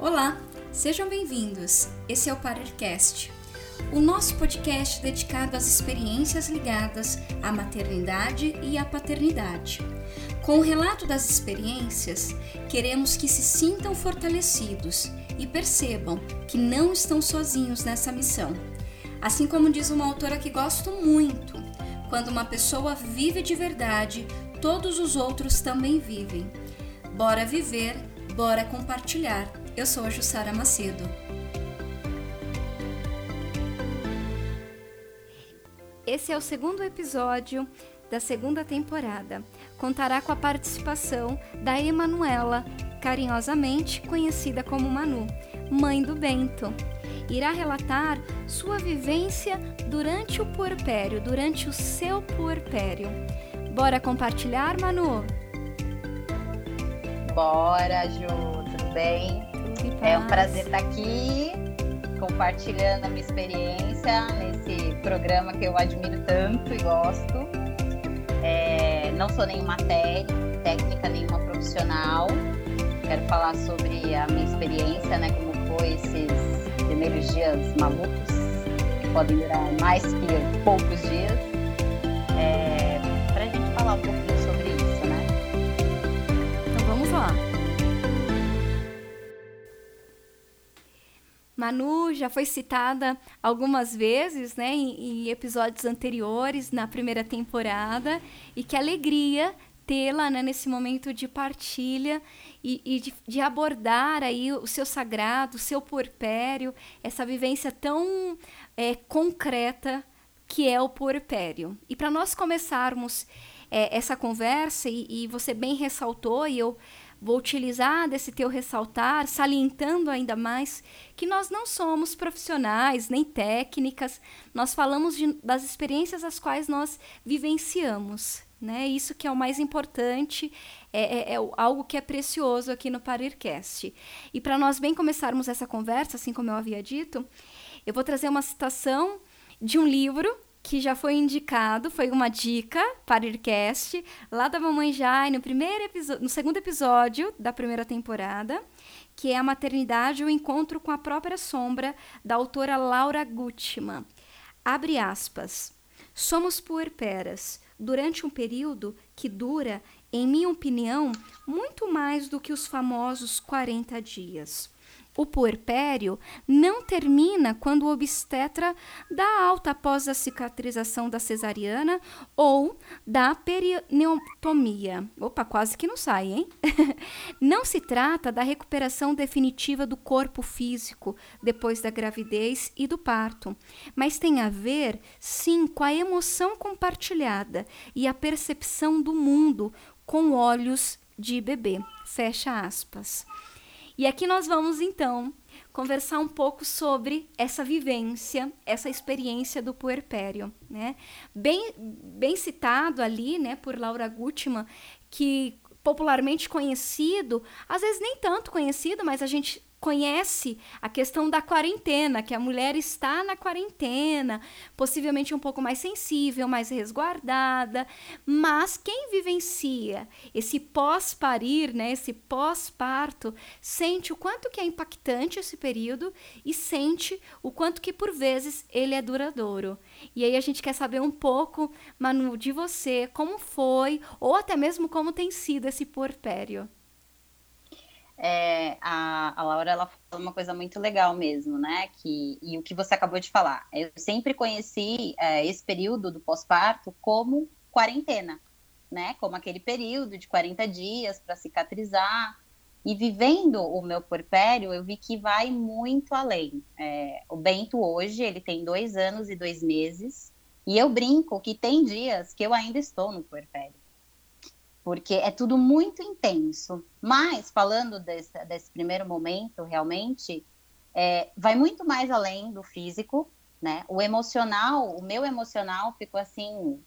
Olá, sejam bem-vindos. Esse é o ParirCast, o nosso podcast dedicado às experiências ligadas à maternidade e à paternidade. Com o relato das experiências, queremos que se sintam fortalecidos e percebam que não estão sozinhos nessa missão. Assim como diz uma autora que gosto muito, quando uma pessoa vive de verdade, todos os outros também vivem. Bora viver, bora compartilhar. Eu sou a Jussara Macedo. Esse é o segundo episódio da segunda temporada. Contará com a participação da Emanuela, carinhosamente conhecida como Manu, mãe do Bento. Irá relatar sua vivência durante o puerpério, durante o seu puerpério. Bora compartilhar, Manu? Bora, Ju, tudo bem? É um prazer estar aqui, compartilhando a minha experiência nesse programa que eu admiro tanto e gosto. Não sou nenhuma técnica, nenhuma profissional. Quero falar sobre a minha experiência, né, como foi esses primeiros dias malucos, que podem durar mais que poucos dias, pra gente falar um pouquinho sobre isso, né? Então vamos lá. Manu já foi citada algumas vezes, né, em episódios anteriores, na primeira temporada, e que alegria tê-la, né, nesse momento de partilha e de abordar aí o seu sagrado, o seu puerpério, essa vivência tão concreta que é o puerpério. E para nós começarmos essa conversa, e você bem ressaltou, e eu vou utilizar desse teu ressaltar, salientando ainda mais que nós não somos profissionais nem técnicas, nós falamos das experiências as quais nós vivenciamos. Né? Isso que é o mais importante, é algo que é precioso aqui no ParirCast. E para nós bem começarmos essa conversa, assim como eu havia dito, eu vou trazer uma citação de um livro que já foi indicado, foi uma dica, ParirCast, lá da Mamãe Jai, no segundo episódio da primeira temporada, que é A Maternidade, o Encontro com a Própria Sombra, da autora Laura Gutman. Abre aspas. Somos puerperas. Durante um período que dura, em minha opinião, muito mais do que os famosos 40 dias. O puerpério não termina quando o obstetra dá alta após a cicatrização da cesariana ou da perineotomia. Opa, quase que não sai, hein? Não se trata da recuperação definitiva do corpo físico depois da gravidez e do parto, mas tem a ver, sim, com a emoção compartilhada e a percepção do mundo com olhos de bebê. Fecha aspas. E aqui nós vamos, então, conversar um pouco sobre essa vivência, essa experiência do puerpério, né? Bem citado ali, né, por Laura Gutman, que popularmente conhecido, às vezes nem tanto conhecido, mas a gente conhece a questão da quarentena, que a mulher está na quarentena, possivelmente um pouco mais sensível, mais resguardada, mas quem vivencia esse pós-parir, né, esse pós-parto, sente o quanto que é impactante esse período e sente o quanto que, por vezes, ele é duradouro. E aí a gente quer saber um pouco, Manu, de você, como foi, ou até mesmo como tem sido esse puerpério. A Laura, ela falou uma coisa muito legal mesmo, né, e o que você acabou de falar, eu sempre conheci esse período do pós-parto como quarentena, né, como aquele período de 40 dias para cicatrizar, e vivendo o meu puerpério, eu vi que vai muito além. O Bento hoje, ele tem 2 anos e 2 meses, e eu brinco que tem dias que eu ainda estou no puerpério, porque é tudo muito intenso. Mas, falando desse primeiro momento, realmente, vai muito mais além do físico, né? O emocional, o meu emocional ficou, assim,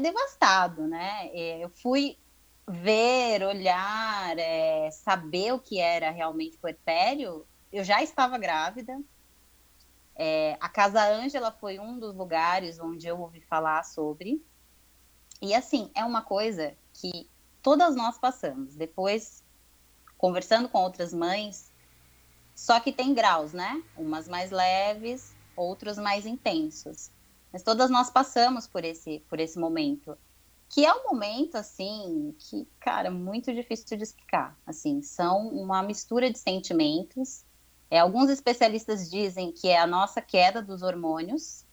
devastado, né? Eu fui ver, olhar, saber o que era realmente puerpério. Eu já estava grávida. A Casa Ângela foi um dos lugares onde eu ouvi falar sobre. E, assim, é uma coisa que todas nós passamos. Depois, conversando com outras mães, Só que tem graus, né? Umas mais leves, outros mais intensos. Mas todas nós passamos por esse momento. Que é um momento, assim, que, cara, muito difícil de explicar. Assim, são uma mistura de sentimentos. Alguns especialistas dizem que é a nossa queda dos hormônios,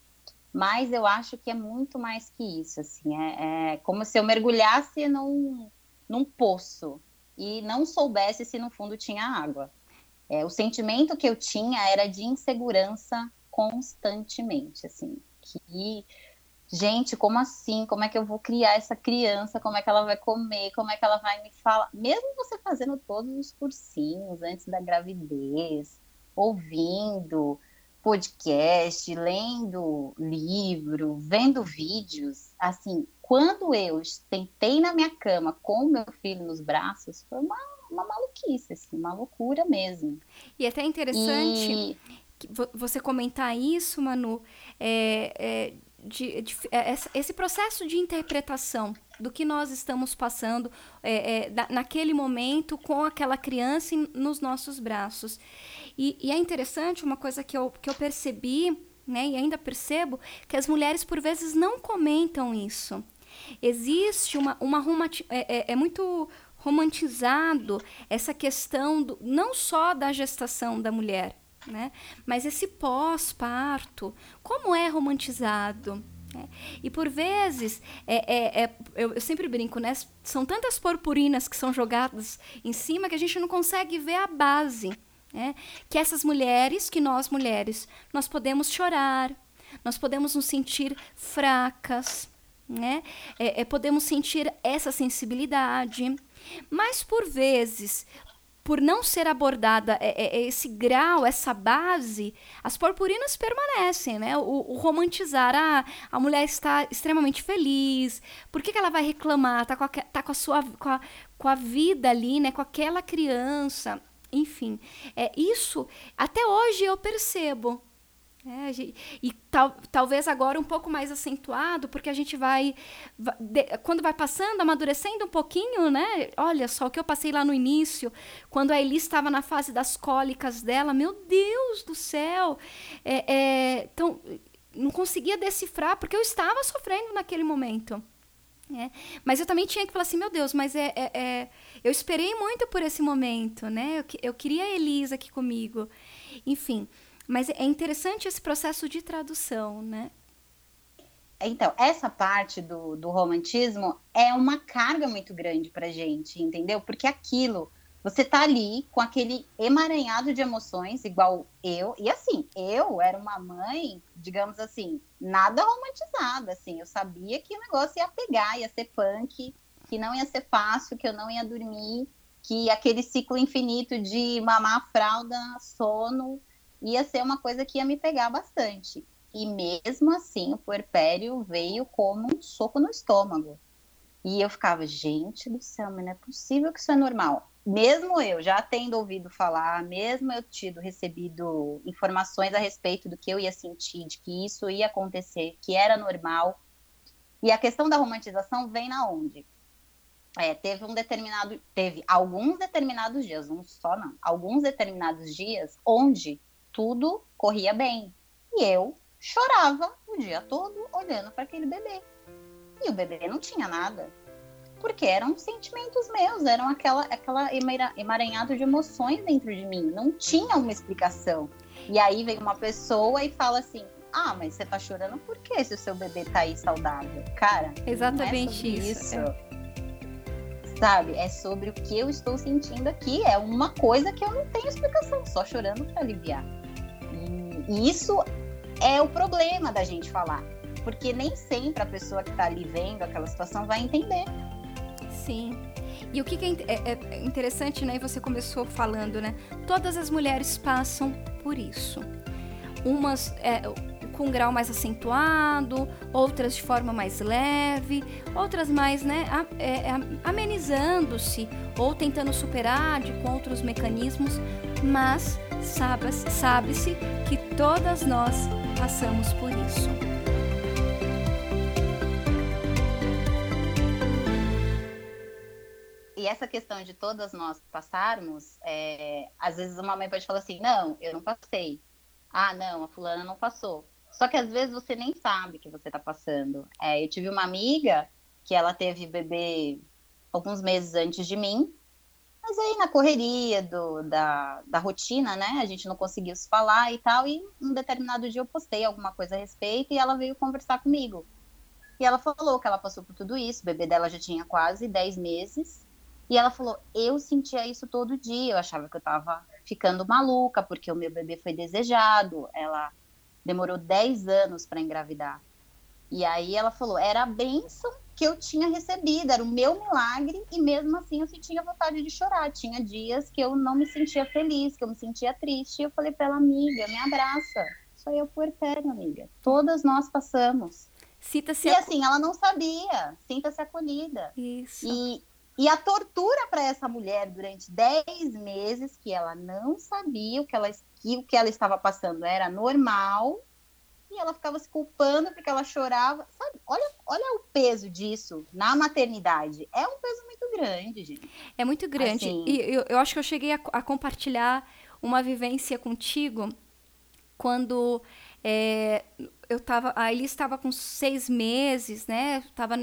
mas eu acho que é muito mais que isso, assim. É como se eu mergulhasse num poço e não soubesse se no fundo tinha água. O sentimento que eu tinha era de insegurança constantemente, assim. Que... gente, como assim? Como é que eu vou criar essa criança? Como é que ela vai comer? Como é que ela vai me falar? Mesmo você fazendo todos os cursinhos antes da gravidez, ouvindo podcast, lendo livro, vendo vídeos, assim, quando eu sentei na minha cama com o meu filho nos braços, foi uma maluquice, assim, uma loucura mesmo. E até interessante você comentar isso, Manu, esse processo de interpretação do que nós estamos passando naquele momento com aquela criança nos nossos braços. E é interessante uma coisa que eu percebi, né, e ainda percebo, que as mulheres por vezes não comentam isso. Existe é muito romantizado essa questão não só da gestação da mulher, né? Mas esse pós-parto, como é romantizado, né? E por vezes eu sempre brinco, né? São tantas purpurinas que são jogadas em cima que a gente não consegue ver a base, né? Que essas mulheres, que nós mulheres, nós podemos chorar, nós podemos nos sentir fracas, né? Podemos sentir essa sensibilidade, mas por vezes, por não ser abordada esse grau, essa base, as purpurinas permanecem, né? O romantizar, a mulher está extremamente feliz, por que ela vai reclamar? Tá com a vida ali, né? Com aquela criança, enfim. Isso, até hoje eu percebo. Talvez agora um pouco mais acentuado, porque a gente quando vai passando, amadurecendo um pouquinho, né? Olha só o que eu passei lá no início, quando a Eli estava na fase das cólicas dela, meu Deus do céu! Então, não conseguia decifrar, porque eu estava sofrendo naquele momento. Mas eu também tinha que falar assim, meu Deus, mas eu esperei muito por esse momento, né? Eu queria a Elisa aqui comigo. Enfim... Mas é interessante esse processo de tradução, né? Então, essa parte do romantismo é uma carga muito grande pra gente, entendeu? Porque aquilo, você tá ali com aquele emaranhado de emoções, igual eu. E assim, eu era uma mãe, digamos assim, nada romantizada, assim. Eu sabia que o negócio ia pegar, ia ser punk, que não ia ser fácil, que eu não ia dormir, que aquele ciclo infinito de mamar, fralda, sono... ia ser uma coisa que ia me pegar bastante. E mesmo assim, o puerpério veio como um soco no estômago. E eu ficava, gente do céu, mas não é possível que isso é normal. Mesmo eu já tendo ouvido falar, mesmo eu recebido informações a respeito do que eu ia sentir, de que isso ia acontecer, que era normal. E a questão da romantização vem na onde? Teve alguns determinados dias, não só não, alguns determinados dias onde tudo corria bem. E eu chorava o dia todo olhando para aquele bebê. E o bebê não tinha nada. Porque eram sentimentos meus, eram aquela emaranhado de emoções dentro de mim. Não tinha uma explicação. E aí vem uma pessoa e fala assim, ah, mas você tá chorando por quê se o seu bebê tá aí saudável? Cara, exatamente não é isso. Sabe, é sobre o que eu estou sentindo aqui. É uma coisa que eu não tenho explicação, só chorando para aliviar. E isso é o problema da gente falar. Porque nem sempre a pessoa que está ali vendo aquela situação vai entender. Sim. E o que é interessante, né? Você começou falando, né? Todas as mulheres passam por isso. Umas... com um grau mais acentuado, outras de forma mais leve, outras mais, né, amenizando-se ou tentando superar com outros mecanismos, mas sabe-se que todas nós passamos por isso. E essa questão de todas nós passarmos, às vezes uma mãe pode falar assim, não, eu não passei. Ah, não, a fulana não passou. Só que às vezes você nem sabe que você está passando. Eu tive uma amiga que ela teve bebê alguns meses antes de mim, mas aí na correria da rotina, né, a gente não conseguiu se falar e tal, e um determinado dia eu postei alguma coisa a respeito e ela veio conversar comigo. E ela falou que ela passou por tudo isso, o bebê dela já tinha quase 10 meses, e ela falou, eu sentia isso todo dia, eu achava que eu estava ficando maluca, porque o meu bebê foi desejado, ela demorou 10 anos para engravidar. E aí ela falou, era a bênção que eu tinha recebido, era o meu milagre, e mesmo assim eu sentia vontade de chorar, tinha dias que eu não me sentia feliz, que eu me sentia triste, e eu falei pra ela, amiga, me abraça, sou eu puerpério, amiga, todas nós passamos. Sinta-se e assim, ela não sabia, sinta-se acolhida. Isso. E a tortura para essa mulher durante 10 meses, que ela não sabia o que ela estava passando era normal, e ela ficava se culpando porque ela chorava. Sabe? Olha o peso disso na maternidade. É um peso muito grande, gente. É muito grande. Assim, e eu acho que eu cheguei a compartilhar uma vivência contigo quando a Eli estava com 6 meses, né? Estava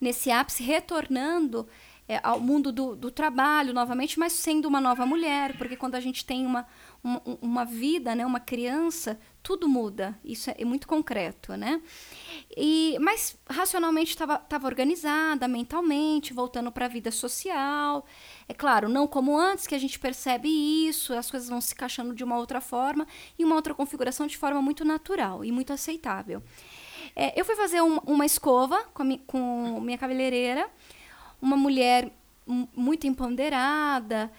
nesse ápice, retornando ao mundo do trabalho novamente, mas sendo uma nova mulher, porque quando a gente tem uma vida, né, uma criança, tudo muda, isso é muito concreto, né? Mas racionalmente estava organizada, mentalmente, voltando para a vida social, é claro, não como antes, que a gente percebe isso, as coisas vão se encaixando de uma outra forma, e uma outra configuração de forma muito natural e muito aceitável. Eu fui fazer uma escova com minha cabeleireira, uma mulher muito empoderada,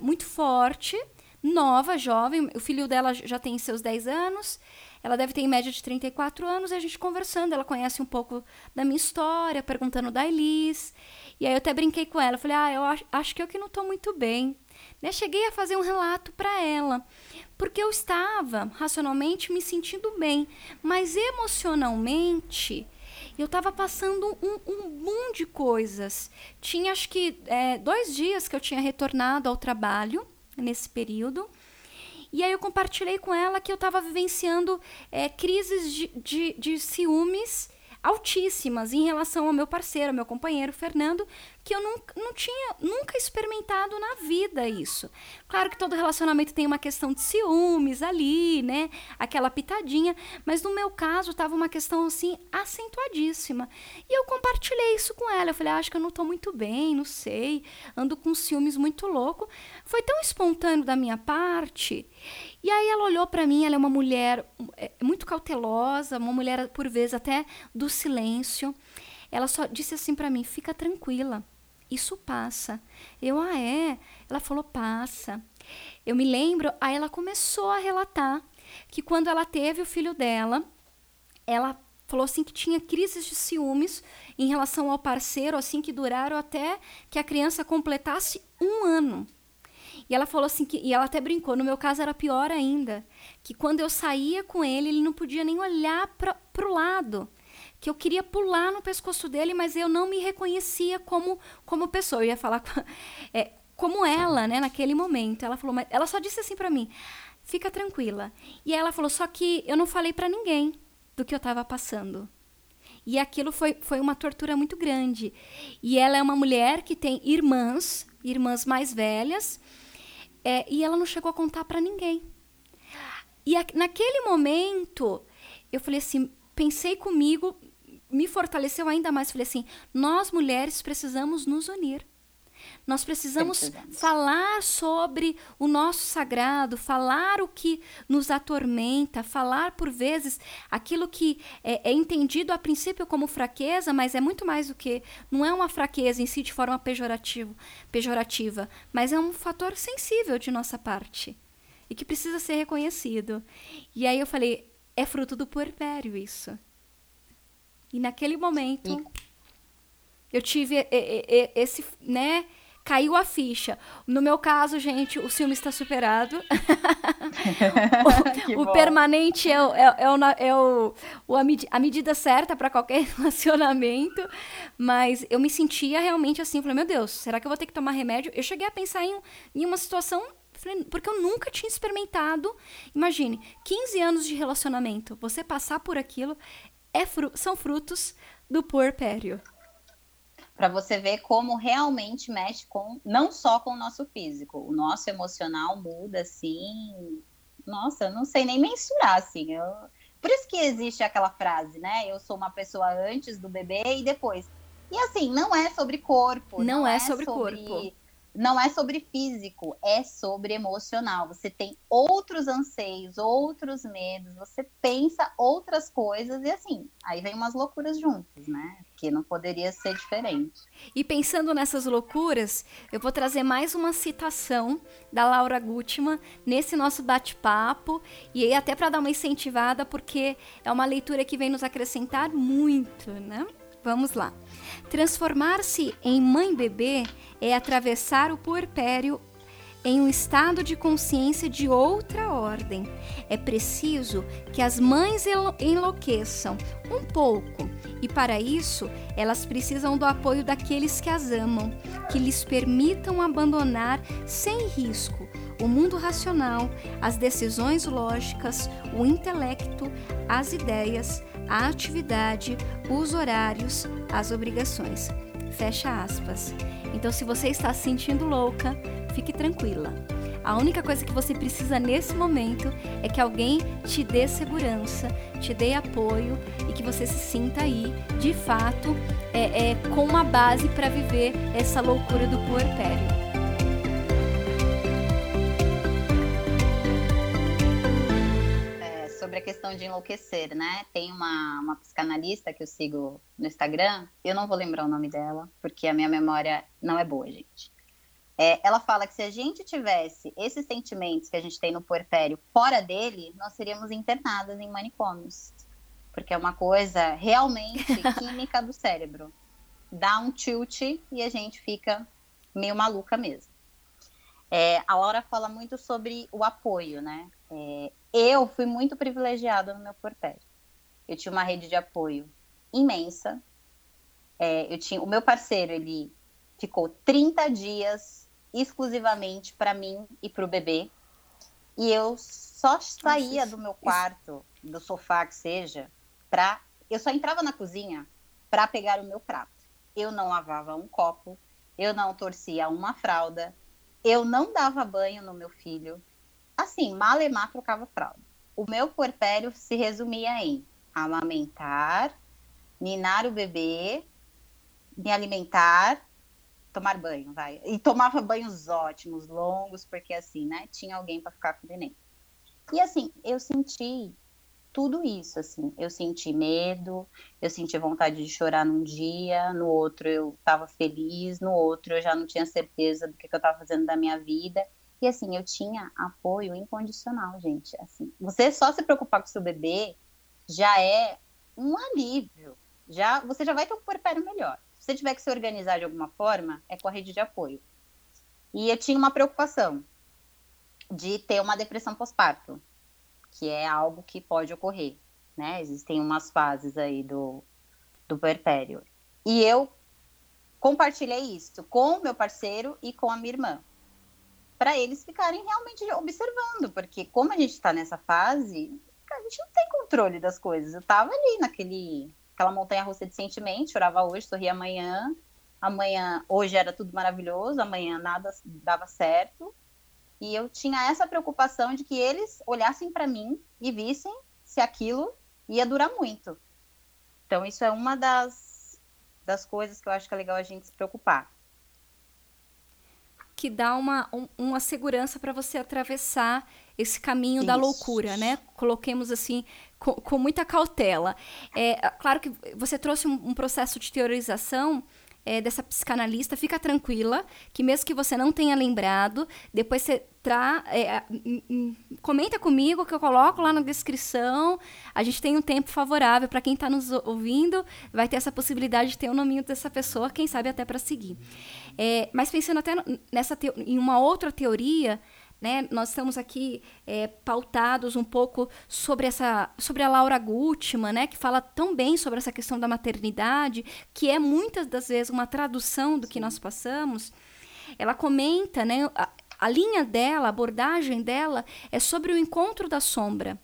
muito forte, nova, jovem. O filho dela já tem seus 10 anos, ela deve ter em média de 34 anos, e a gente conversando, ela conhece um pouco da minha história, perguntando da Elis. E aí eu até brinquei com ela, falei, eu acho que eu que não estou muito bem. Né? Cheguei a fazer um relato para ela, porque eu estava racionalmente me sentindo bem, mas emocionalmente eu estava passando um boom de coisas. Tinha, acho que, 2 dias que eu tinha retornado ao trabalho, nesse período. E aí eu compartilhei com ela que eu estava vivenciando crises de ciúmes altíssimas em relação ao meu parceiro, ao meu companheiro Fernando, que eu nunca tinha experimentado na vida isso. Claro que todo relacionamento tem uma questão de ciúmes ali, né? Aquela pitadinha, mas no meu caso estava uma questão assim acentuadíssima. E eu compartilhei isso com ela. Eu falei, acho que eu não estou muito bem, não sei, ando com ciúmes muito louco. Foi tão espontâneo da minha parte. E aí ela olhou para mim, ela é uma mulher muito cautelosa, uma mulher por vezes até do silêncio. Ela só disse assim para mim, fica tranquila, isso passa. Eu, é? Ela falou, passa. Eu me lembro, aí ela começou a relatar que quando ela teve o filho dela, ela falou assim que tinha crises de ciúmes em relação ao parceiro, assim, que duraram até que a criança completasse 1 ano. E ela falou assim, e ela até brincou, no meu caso era pior ainda, que quando eu saía com ele, ele não podia nem olhar pro lado, que eu queria pular no pescoço dele, mas eu não me reconhecia como pessoa. Eu ia falar como ela, né, naquele momento. Ela falou, mas ela só disse assim para mim, fica tranquila. E aí ela falou, só que eu não falei para ninguém do que eu estava passando. E aquilo foi uma tortura muito grande. E ela é uma mulher que tem irmãs mais velhas, e ela não chegou a contar para ninguém. E naquele momento, eu falei assim, pensei comigo, me fortaleceu ainda mais. Falei assim, nós mulheres precisamos nos unir. Nós precisamos falar sobre o nosso sagrado, falar o que nos atormenta, falar por vezes aquilo que é entendido a princípio como fraqueza, mas é muito mais do que, não é uma fraqueza em si de forma pejorativa, mas é um fator sensível de nossa parte e que precisa ser reconhecido. E aí eu falei, é fruto do puerpério isso. E naquele momento eu tive esse, né, caiu a ficha. No meu caso, gente, o ciúme está superado. O permanente é a medida certa para qualquer relacionamento. Mas eu me sentia realmente assim, falei, meu Deus, será que eu vou ter que tomar remédio? Eu cheguei a pensar em uma situação, porque eu nunca tinha experimentado. Imagine, 15 anos de relacionamento, você passar por aquilo, são frutos do puerpério. Para você ver como realmente mexe com, não só com o nosso físico, o nosso emocional muda, assim, nossa, eu não sei nem mensurar, assim, por isso que existe aquela frase, né, eu sou uma pessoa antes do bebê e depois, e assim, não é sobre corpo, não é sobre corpo, não é sobre físico, é sobre emocional, você tem outros anseios, outros medos, você pensa outras coisas e assim, aí vem umas loucuras juntas, né? Que não poderia ser diferente. E pensando nessas loucuras, eu vou trazer mais uma citação da Laura Gutman nesse nosso bate-papo, e aí até para dar uma incentivada, porque é uma leitura que vem nos acrescentar muito, né? Vamos lá. Transformar-se em mãe-bebê é atravessar o puerpério em um estado de consciência de outra ordem. É preciso que as mães enlouqueçam um pouco, e para isso elas precisam do apoio daqueles que as amam, que lhes permitam abandonar sem risco o mundo racional, as decisões lógicas, o intelecto, as ideias, a atividade, os horários, as obrigações. Fecha aspas. Então, se você está se sentindo louca, fique tranquila. A única coisa que você precisa nesse momento é que alguém te dê segurança, te dê apoio e que você se sinta aí, de fato, com uma base para viver essa loucura do puerpério. Sobre a questão de enlouquecer, né? Tem uma psicanalista que eu sigo no Instagram, eu não vou lembrar o nome dela, porque a minha memória não é boa, gente. Ela fala que se a gente tivesse esses sentimentos que a gente tem no puerpério fora dele, nós seríamos internadas em manicômios, porque é uma coisa realmente química do cérebro. Dá um tilt e a gente fica meio maluca mesmo. A Laura fala muito sobre o apoio, né? Eu fui muito privilegiada no meu puerpério. Eu tinha uma rede de apoio imensa. O meu parceiro, ele ficou 30 dias exclusivamente para mim e para o bebê. E eu só saía do meu quarto, do sofá que seja, eu só entrava na cozinha para pegar o meu prato. Eu não lavava um copo, eu não torcia uma fralda, eu não dava banho no meu filho. Assim, malemar trocava fralda. O meu puerpério se resumia em amamentar, ninar o bebê, me alimentar, tomar banho, vai. E tomava banhos ótimos, longos, porque assim, né, tinha alguém para ficar com o neném. E assim, eu senti tudo isso, assim. Eu senti medo, eu senti vontade de chorar num dia, no outro eu estava feliz, no outro eu já não tinha certeza do que eu estava fazendo da minha vida. E assim, eu tinha apoio incondicional, gente. Assim, você só se preocupar com o seu bebê já é um alívio. Você já vai ter um puerpério melhor. Se você tiver que se organizar de alguma forma, é com a rede de apoio. E eu tinha uma preocupação de ter uma depressão pós-parto, que é algo que pode ocorrer, né? Existem umas fases aí do puerpério. E eu compartilhei isso com o meu parceiro e com a minha irmã, para eles ficarem realmente observando, porque como a gente está nessa fase, a gente não tem controle das coisas. Eu estava ali naquela montanha-russa de sentimentos, chorava hoje, sorria amanhã, hoje era tudo maravilhoso, amanhã nada dava certo, e eu tinha essa preocupação de que eles olhassem para mim e vissem se aquilo ia durar muito. Então isso é uma das coisas que eu acho que é legal a gente se preocupar, que dá uma segurança para você atravessar esse caminho da loucura, né? Coloquemos assim, com muita cautela. Claro que você trouxe um processo de teorização dessa psicanalista, fica tranquila, que mesmo que você não tenha lembrado, depois você comenta comigo, que eu coloco lá na descrição. A gente tem um tempo favorável para quem está nos ouvindo, vai ter essa possibilidade de ter o nominho dessa pessoa, quem sabe até para seguir. Mas pensando até em uma outra teoria, né? Nós estamos aqui pautados um pouco sobre a Laura Gutman, né? Que fala tão bem sobre essa questão da maternidade, que é muitas das vezes uma tradução do que nós passamos. Ela comenta, né? A linha dela, a abordagem dela é sobre o encontro da sombra,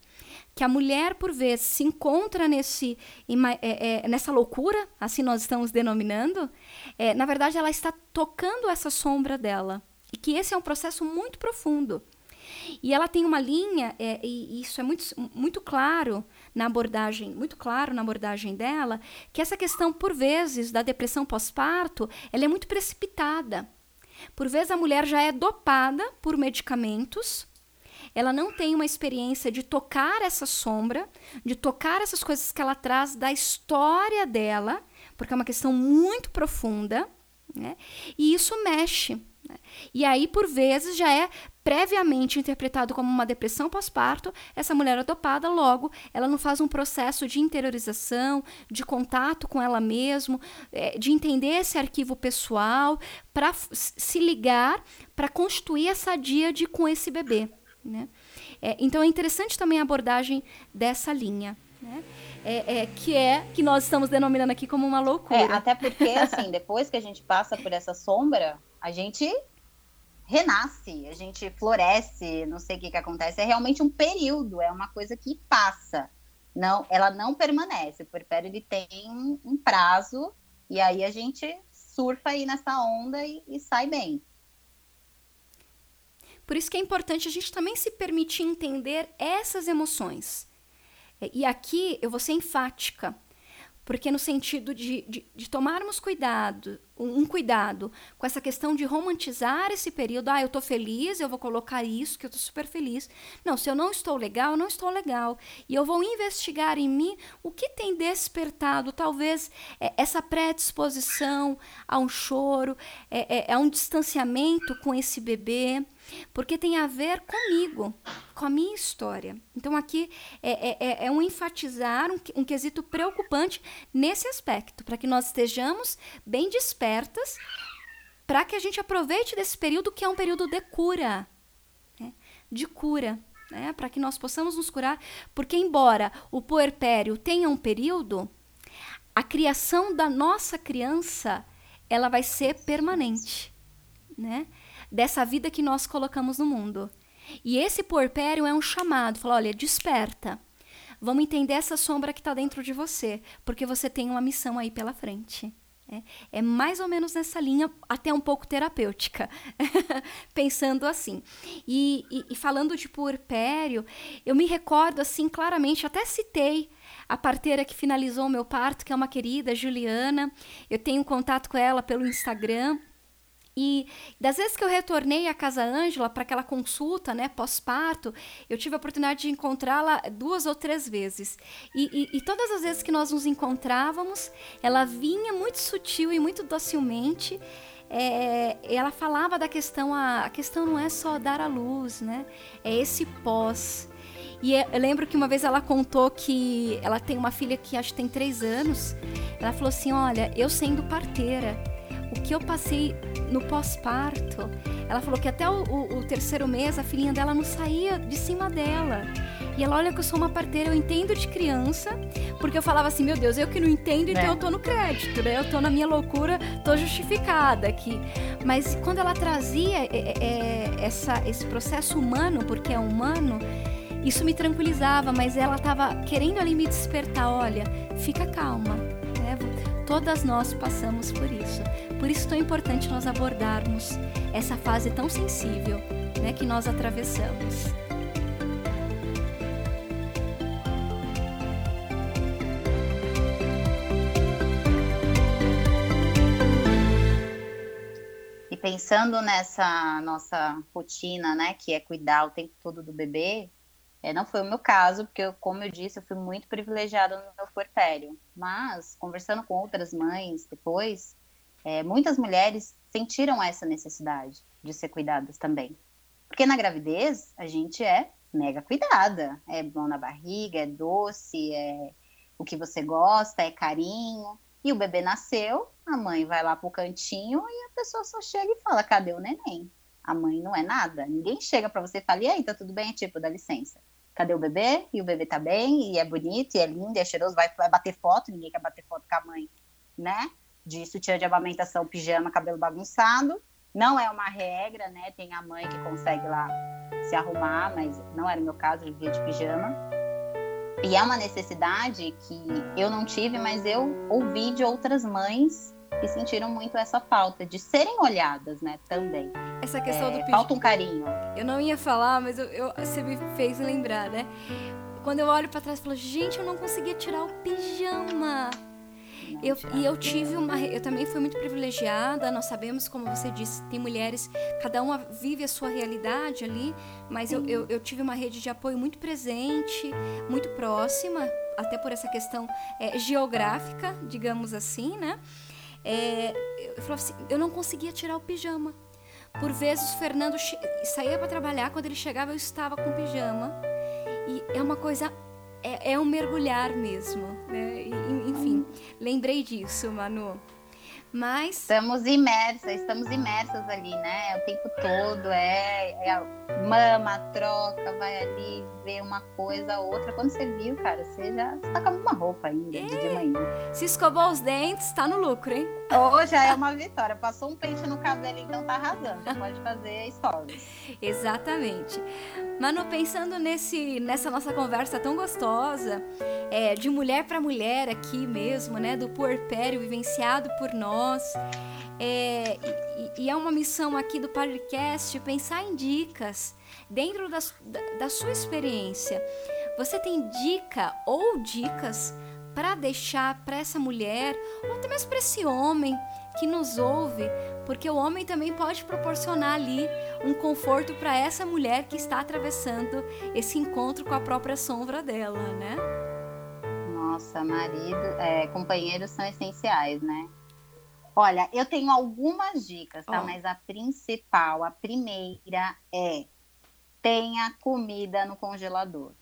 que a mulher, por vezes, se encontra nessa loucura, assim nós estamos denominando. Na verdade, ela está tocando essa sombra dela. E que esse é um processo muito profundo. E ela tem uma linha, e isso é muito, muito claro na abordagem, dela, que essa questão, por vezes, da depressão pós-parto, ela é muito precipitada. Por vezes, a mulher já é dopada por medicamentos, ela não tem uma experiência de tocar essa sombra, de tocar essas coisas que ela traz da história dela, porque é uma questão muito profunda, né? E isso mexe. E aí, por vezes, já é previamente interpretado como uma depressão pós-parto, essa mulher é dopada, logo, ela não faz um processo de interiorização, de contato com ela mesma, de entender esse arquivo pessoal, para se ligar, para constituir essa diade com esse bebê, né? Então, é interessante também a abordagem dessa linha, né? Que nós estamos denominando aqui como uma loucura. Até porque, assim, depois que a gente passa por essa sombra, a gente renasce, a gente floresce, não sei o que acontece. É realmente um período, é uma coisa que passa. Não, ela não permanece, o puerpério ele tem um prazo, e aí a gente surfa aí nessa onda e sai bem. Por isso que é importante a gente também se permitir entender essas emoções. E aqui eu vou ser enfática, porque no sentido de tomarmos cuidado, um cuidado com essa questão de romantizar esse período. Eu tô feliz, eu vou colocar isso, que eu tô super feliz. Não, se eu não estou legal, eu não estou legal. E eu vou investigar em mim o que tem despertado, talvez, essa predisposição a um choro, a um distanciamento com esse bebê, porque tem a ver comigo, com a minha história. Então, aqui é um enfatizar um quesito preocupante nesse aspecto, para que nós estejamos bem despertos, para que a gente aproveite desse período, que é um período de cura, né? De cura, né? Para que nós possamos nos curar, porque embora o puerpério tenha um período, a criação da nossa criança, ela vai ser permanente, né? Dessa vida que nós colocamos no mundo. E esse puerpério é um chamado, fala, olha, desperta, vamos entender essa sombra que está dentro de você, porque você tem uma missão aí pela frente. É mais ou menos nessa linha, até um pouco terapêutica, pensando assim. E falando de puerpério, eu me recordo assim claramente, até citei a parteira que finalizou o meu parto, que é uma querida, Juliana. Eu tenho contato com ela pelo Instagram. E das vezes que eu retornei à Casa Ângela para aquela consulta, né, pós-parto, eu tive a oportunidade de encontrá-la 2 ou 3 vezes. E todas as vezes que nós nos encontrávamos, ela vinha muito sutil e muito docilmente. Ela falava da questão, a questão não é só dar à luz, né? É esse pós. E eu lembro que uma vez ela contou que ela tem uma filha que acho que tem 3 anos. Ela falou assim, olha, eu sendo parteira, o que eu passei no pós-parto, ela falou que até o 3º mês a filhinha dela não saía de cima dela. E ela, olha que eu sou uma parteira, eu entendo de criança, porque eu falava assim, meu Deus, eu que não entendo, então eu tô no crédito, né? Eu tô na minha loucura, tô justificada aqui. Mas quando ela trazia esse processo humano, porque é humano, isso me tranquilizava, mas ela tava querendo ali me despertar, olha, fica calma, né? Todas nós passamos por isso. Por isso é tão importante nós abordarmos essa fase tão sensível, né, que nós atravessamos. E pensando nessa nossa rotina, né, que é cuidar o tempo todo do bebê, não foi o meu caso, porque, como eu disse, eu fui muito privilegiada no meu puerpério. Mas, conversando com outras mães depois, Muitas mulheres sentiram essa necessidade de ser cuidadas também. Porque na gravidez, a gente é mega cuidada. É mão na barriga, é doce, é o que você gosta, é carinho. E o bebê nasceu, a mãe vai lá pro cantinho e a pessoa só chega e fala, cadê o neném? A mãe não é nada. Ninguém chega pra você e fala, e aí, tá tudo bem? Tipo, dá licença. Cadê o bebê? E o bebê tá bem, e é bonito, e é lindo, e é cheiroso, vai bater foto. Ninguém quer bater foto com a mãe, né? De sutiã de amamentação, pijama, cabelo bagunçado. Não é uma regra, né? Tem a mãe que consegue lá se arrumar, mas não era o meu caso, eu vivia de pijama. E é uma necessidade que eu não tive, mas eu ouvi de outras mães que sentiram muito essa falta de serem olhadas, né? Também. Essa questão do pijama. Falta um carinho. Eu não ia falar, mas você me fez lembrar, né? Quando eu olho pra trás e falo, gente, eu não conseguia tirar o pijama. Eu também fui muito privilegiada. Nós sabemos, como você disse, tem mulheres, cada uma vive a sua realidade ali, mas eu tive uma rede de apoio muito presente, muito próxima, até por essa questão geográfica, digamos assim, né? Eu falava assim, eu não conseguia tirar o pijama. Por vezes o Fernando saía para trabalhar, quando ele chegava eu estava com pijama. E é uma coisa... É um mergulhar mesmo, né? Enfim, lembrei disso, Manu. Mas... Estamos imersas ali, né? O tempo todo, mama, troca, vai ali, vê uma coisa, outra. Quando você viu, cara, você tá com uma roupa ainda, de manhã. Se escovou os dentes, tá no lucro, hein? Ou já é uma vitória. Passou um pente no cabelo, então tá arrasando. Você pode fazer stories. Exatamente. Manu, pensando nessa nossa conversa tão gostosa, de mulher para mulher aqui mesmo, né? Do puerpério vivenciado por nós. E é uma missão aqui do ParirCast pensar em dicas dentro da sua experiência. Você tem dica ou dicas para deixar para essa mulher, ou até mesmo para esse homem que nos ouve, porque o homem também pode proporcionar ali um conforto para essa mulher que está atravessando esse encontro com a própria sombra dela, né? Nossa, companheiros são essenciais, né? Olha, eu tenho algumas dicas, tá? Oh. Mas a principal, a primeira é: tenha comida no congelador.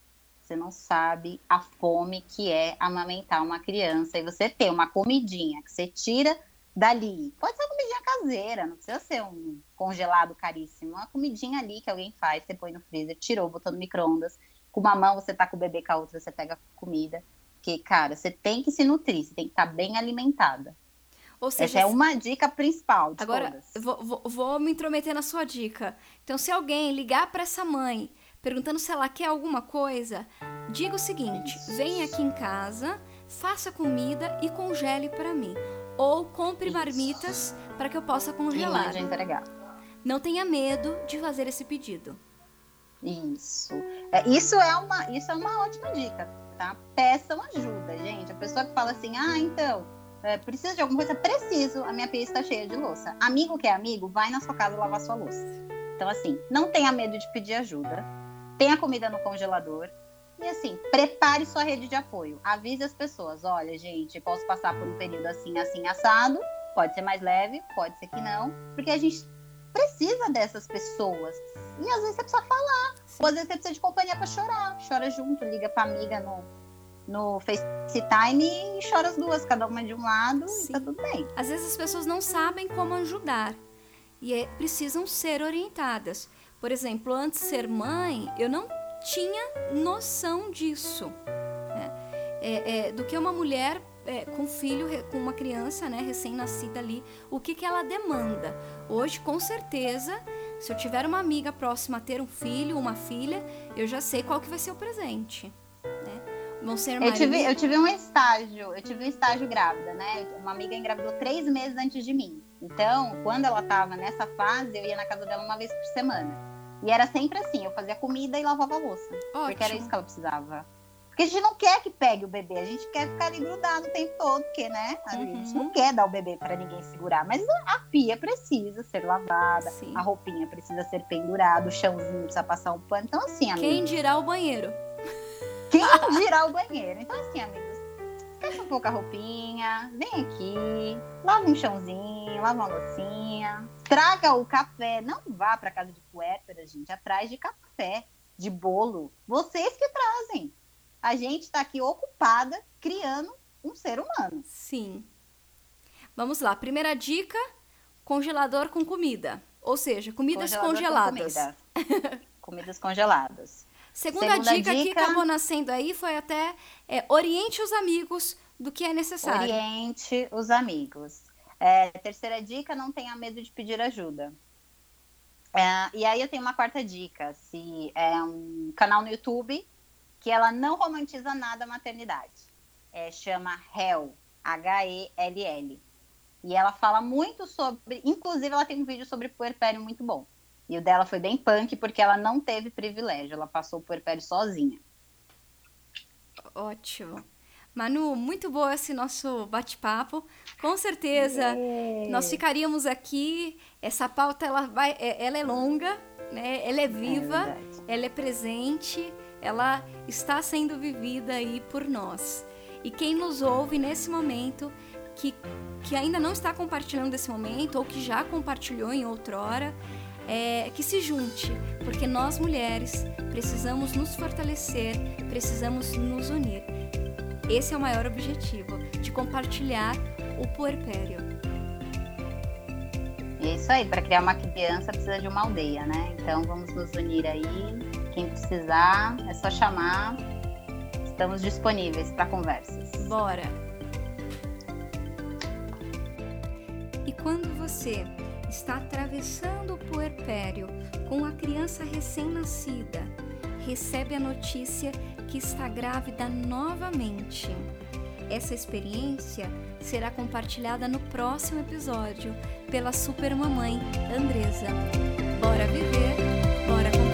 Você não sabe a fome que é amamentar uma criança e você ter uma comidinha que você tira dali. Pode ser uma comidinha caseira, não precisa ser um congelado caríssimo. Uma comidinha ali que alguém faz, você põe no freezer, tirou, botou no micro-ondas. Com uma mão você tá com o bebê, com a outra você pega comida. Porque, cara, você tem que se nutrir, você tem que estar bem alimentada. Ou seja, essa é uma dica principal de agora, todas. Agora, vou me intrometer na sua dica. Então, se alguém ligar para essa mãe perguntando se ela quer alguma coisa, diga o seguinte: venha aqui em casa, faça comida e congele para mim. Ou compre marmitas para que eu possa congelar. De entregar. Não tenha medo de fazer esse pedido. Isso. Isso é uma ótima dica, tá? Peçam ajuda, gente. A pessoa que fala assim, preciso de alguma coisa? Preciso, a minha pia está cheia de louça. Amigo que é amigo, vai na sua casa lavar sua louça. Então, assim, não tenha medo de pedir ajuda. Tenha comida no congelador. E, assim, prepare sua rede de apoio. Avise as pessoas. Olha, gente, posso passar por um período assim, assado. Pode ser mais leve, pode ser que não. Porque a gente precisa dessas pessoas. E, às vezes, você precisa falar. Ou, às vezes, você precisa de companhia para chorar. Chora junto, liga para amiga no FaceTime e chora as duas, cada uma de um lado. Sim. E tá tudo bem. Às vezes as pessoas não sabem como ajudar e precisam ser orientadas. Por exemplo, antes de ser mãe, eu não tinha noção disso, né? Do que uma mulher com uma criança, né, recém-nascida ali, o que ela demanda. Hoje, com certeza, se eu tiver uma amiga próxima a ter um filho, uma filha, eu já sei qual que vai ser o presente, né? Eu tive um estágio grávida, né? Uma amiga engravidou 3 meses antes de mim. Então, quando ela tava nessa fase, eu ia na casa dela uma vez por semana. E era sempre assim, eu fazia comida e lavava a louça. Ótimo. Porque era isso que ela precisava. Porque a gente não quer que pegue o bebê, a gente quer ficar ali grudado o tempo todo, porque, né? A gente não quer dar o bebê pra ninguém segurar. Mas a pia precisa ser lavada, sim, a roupinha precisa ser pendurada, o chãozinho precisa passar um pano. Então, assim, amiga... Quem dirá o banheiro? Então, assim, amigos, Deixa um pouco a roupinha, vem aqui, lava um chãozinho, lava uma loucinha, traga o café, não vá para casa de puérpera, gente, atrás de café, de bolo, vocês que trazem. A gente está aqui ocupada criando um ser humano. Sim. Vamos lá, primeira dica, congelador com comida, ou seja, comidas congeladas. Comidas congeladas. Segunda dica que acabou nascendo aí foi até oriente os amigos do que é necessário. Oriente os amigos. Terceira dica, não tenha medo de pedir ajuda. E aí eu tenho uma quarta dica, se é um canal no YouTube que ela não romantiza nada a maternidade. Chama Hel, Hell. E ela fala muito sobre, inclusive ela tem um vídeo sobre puerpério muito bom. E o dela foi bem punk, porque ela não teve privilégio. Ela passou o puerpério sozinha. Ótimo. Manu, muito bom esse nosso bate-papo. Com certeza, nós ficaríamos aqui. Essa pauta, ela é longa, né? Ela é viva, ela é presente. Ela está sendo vivida aí por nós. E quem nos ouve nesse momento, que ainda não está compartilhando esse momento, ou que já compartilhou em outrora, que se junte, porque nós mulheres precisamos nos fortalecer, precisamos nos unir. Esse é o maior objetivo, de compartilhar o puerpério. É isso aí, para criar uma criança precisa de uma aldeia, né? Então vamos nos unir aí, quem precisar é só chamar, estamos disponíveis para conversas. Bora! E quando você está atravessando o puerpério com a criança recém-nascida, recebe a notícia que está grávida novamente. Essa experiência será compartilhada no próximo episódio pela supermamãe Andresa. Bora viver, bora comer.